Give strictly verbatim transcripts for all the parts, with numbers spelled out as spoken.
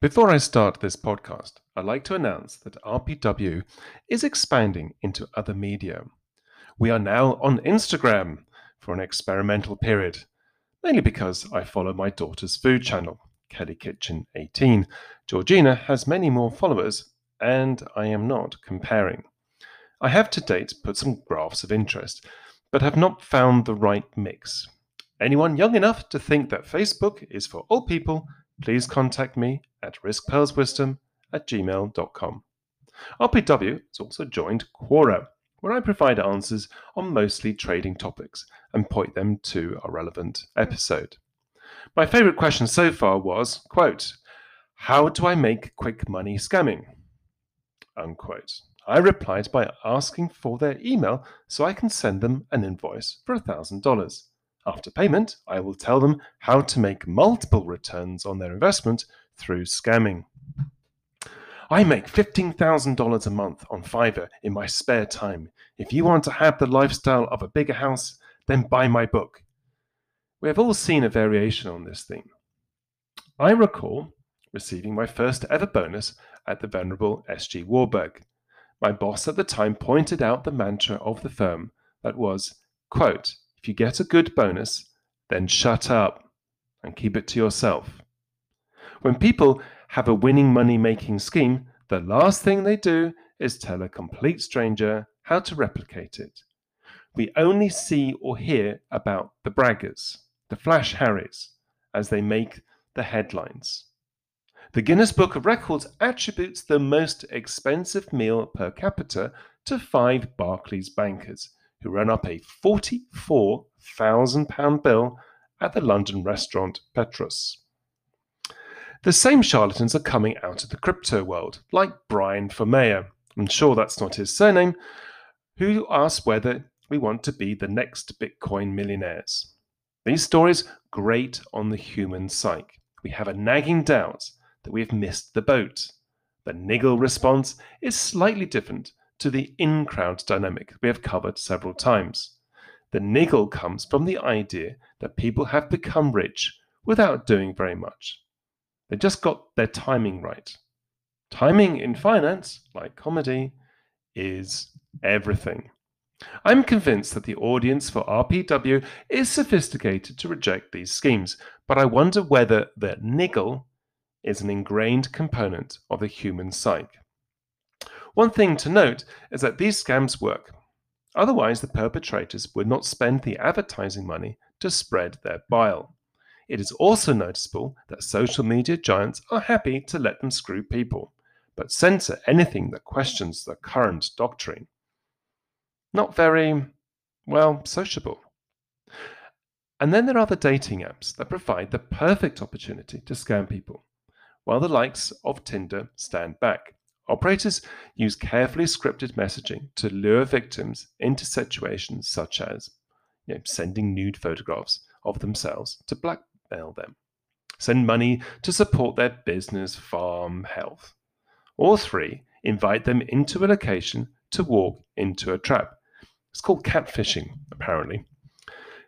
Before I start this podcast, I'd like to announce that R P W is expanding into other media. We are now on Instagram for an experimental period, mainly because I follow my daughter's food channel, Kelly Kitchen eighteen. Georgina has many more followers, and I am not comparing. I have to date put some graphs of interest, but have not found the right mix. Anyone young enough to think that Facebook is for old people, please contact me at risk pearls wisdom at gmail dot com. R P W has also joined Quora, where I provide answers on mostly trading topics and point them to a relevant episode. My favorite question so far was, quote, "How do I make quick money scamming?" Unquote. I replied by asking for their email so I can send them an invoice for one thousand dollars. After payment, I will tell them how to make multiple returns on their investment through scamming. I make fifteen thousand dollars a month on Fiverr in my spare time. If you want to have the lifestyle of a bigger house, then buy my book. We have all seen a variation on this theme. I recall receiving my first ever bonus at the venerable S G Warburg. My boss at the time pointed out the mantra of the firm that was, quote, "If you get a good bonus, then shut up and keep it to yourself." When people have a winning money-making scheme, the last thing they do is tell a complete stranger how to replicate it. We only see or hear about the braggers, the flash Harrys, as they make the headlines. The Guinness Book of Records attributes the most expensive meal per capita to five Barclays bankers who ran up a forty-four thousand pounds bill at the London restaurant Petrus. The same charlatans are coming out of the crypto world, like Brian Fomeya, I'm sure that's not his surname, who asks whether we want to be the next Bitcoin millionaires. These stories grate on the human psyche. We have a nagging doubt that we have missed the boat. The niggle response is slightly different to the in-crowd dynamic we have covered several times. The niggle comes from the idea that people have become rich without doing very much. They just got their timing right. Timing in finance, like comedy, is everything. I'm convinced that the audience for R P W is sophisticated to reject these schemes, but I wonder whether the niggle is an ingrained component of the human psyche. One thing to note is that these scams work. Otherwise, the perpetrators would not spend the advertising money to spread their bile. It is also noticeable that social media giants are happy to let them screw people, but censor anything that questions the current doctrine. Not very, well, sociable. And then there are the dating apps that provide the perfect opportunity to scam people, while the likes of Tinder stand back. Operators use carefully scripted messaging to lure victims into situations such as, you know, sending nude photographs of themselves to black mail them, send money to support their business, farm, health. All three invite them into a location to walk into a trap. It's called catfishing, apparently.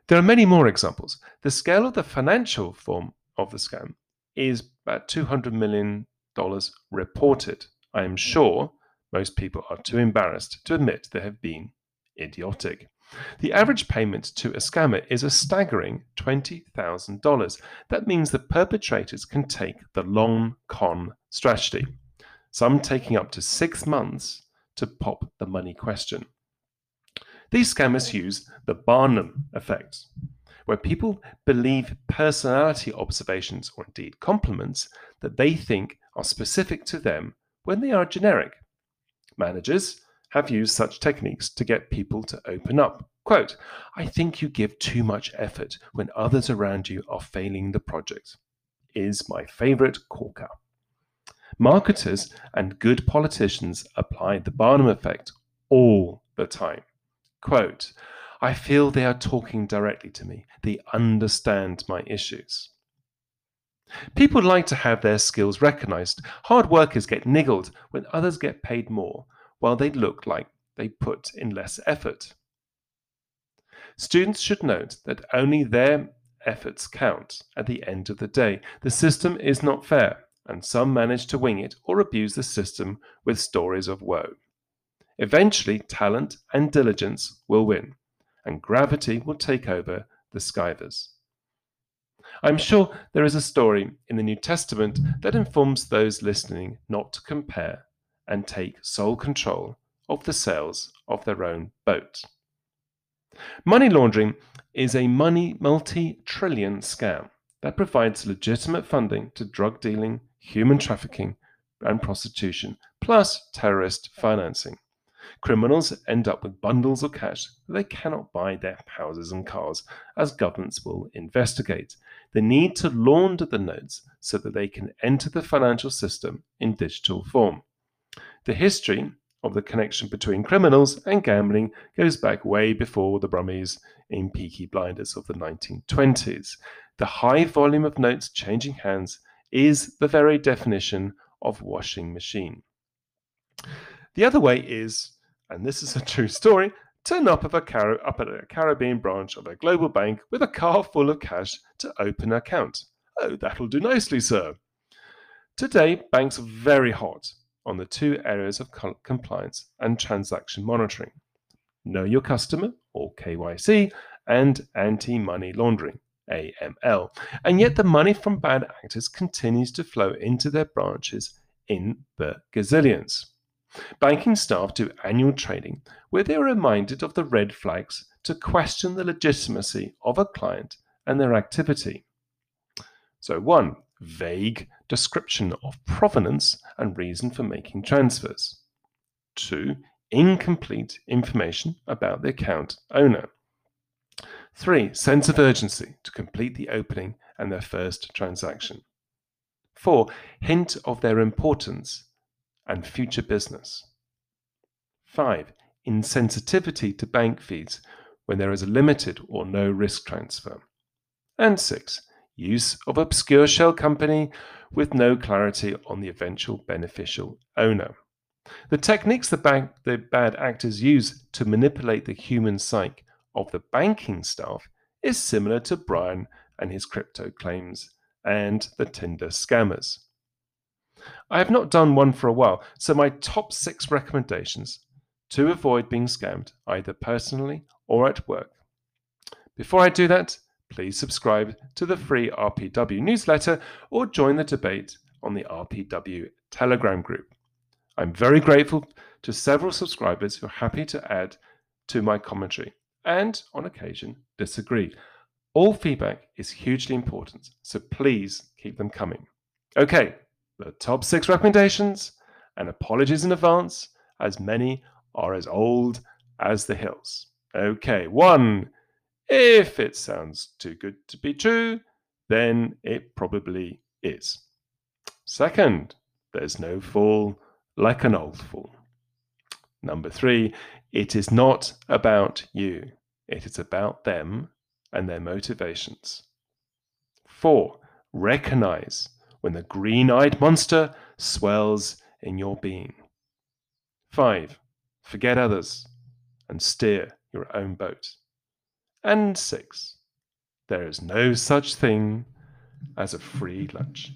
There are many more examples. The scale of the financial form of the scam is about two hundred million dollars reported. I am sure most people are too embarrassed to admit they have been idiotic. The average payment to a scammer is a staggering twenty thousand dollars. That means the perpetrators can take the long con strategy, some taking up to six months to pop the money question. These scammers use the Barnum effect, where people believe personality observations or indeed compliments that they think are specific to them when they are generic. Managers have used such techniques to get people to open up. Quote, "I think you give too much effort when others around you are failing the project," is my favorite corker. Marketers and good politicians apply the Barnum effect all the time. Quote, "I feel they are talking directly to me. They understand my issues." People like to have their skills recognized. Hard workers get niggled when others get paid more, while they look like they put in less effort. Students should note that only their efforts count at the end of the day. The system is not fair, and some manage to wing it or abuse the system with stories of woe. Eventually, talent and diligence will win, and gravity will take over the skivers. I'm sure there is a story in the New Testament that informs those listening not to compare and take sole control of the sails of their own boat. Money laundering is a money multi-trillion scam that provides legitimate funding to drug dealing, human trafficking, and prostitution, plus terrorist financing. Criminals end up with bundles of cash that they cannot buy their houses and cars, as governments will investigate. They need to launder the notes so that they can enter the financial system in digital form. The history of the connection between criminals and gambling goes back way before the Brummies in Peaky Blinders of the nineteen twenties. The high volume of notes changing hands is the very definition of washing machine. The other way is, and this is a true story, turn up, of a Car- up at a Caribbean branch of a global bank with a car full of cash to open an account. Oh, that'll do nicely, sir. Today, banks are very hot on the two areas of co- compliance and transaction monitoring. Know your customer, or K Y C, and anti-money laundering, A M L. And yet the money from bad actors continues to flow into their branches in the gazillions. Banking staff do annual training where they are reminded of the red flags to question the legitimacy of a client and their activity. So one, vague description of provenance and reason for making transfers. Two, incomplete information about the account owner. Three, sense of urgency to complete the opening and their first transaction. Four, hint of their importance and future business. Five, insensitivity to bank fees when there is a limited or no risk transfer. And six, use of obscure shell company with no clarity on the eventual beneficial owner. The techniques the, bank, the bad actors use to manipulate the human psyche of the banking staff is similar to Brian and his crypto claims and the Tinder scammers. I have not done one for a while, so my top six recommendations to avoid being scammed, either personally or at work. Before I do that, please subscribe to the free R P W newsletter or join the debate on the R P W Telegram group. I'm very grateful to several subscribers who are happy to add to my commentary and, on occasion, disagree. All feedback is hugely important, so please keep them coming. Okay. The top six recommendations, and apologies in advance, as many are as old as the hills. Okay, one, if it sounds too good to be true, then it probably is. Second, there's no fool like an old fool. Number three, it is not about you. It is about them and their motivations. Four, recognize when the green-eyed monster swells in your being. Five, forget others and steer your own boat. And six, there is no such thing as a free lunch.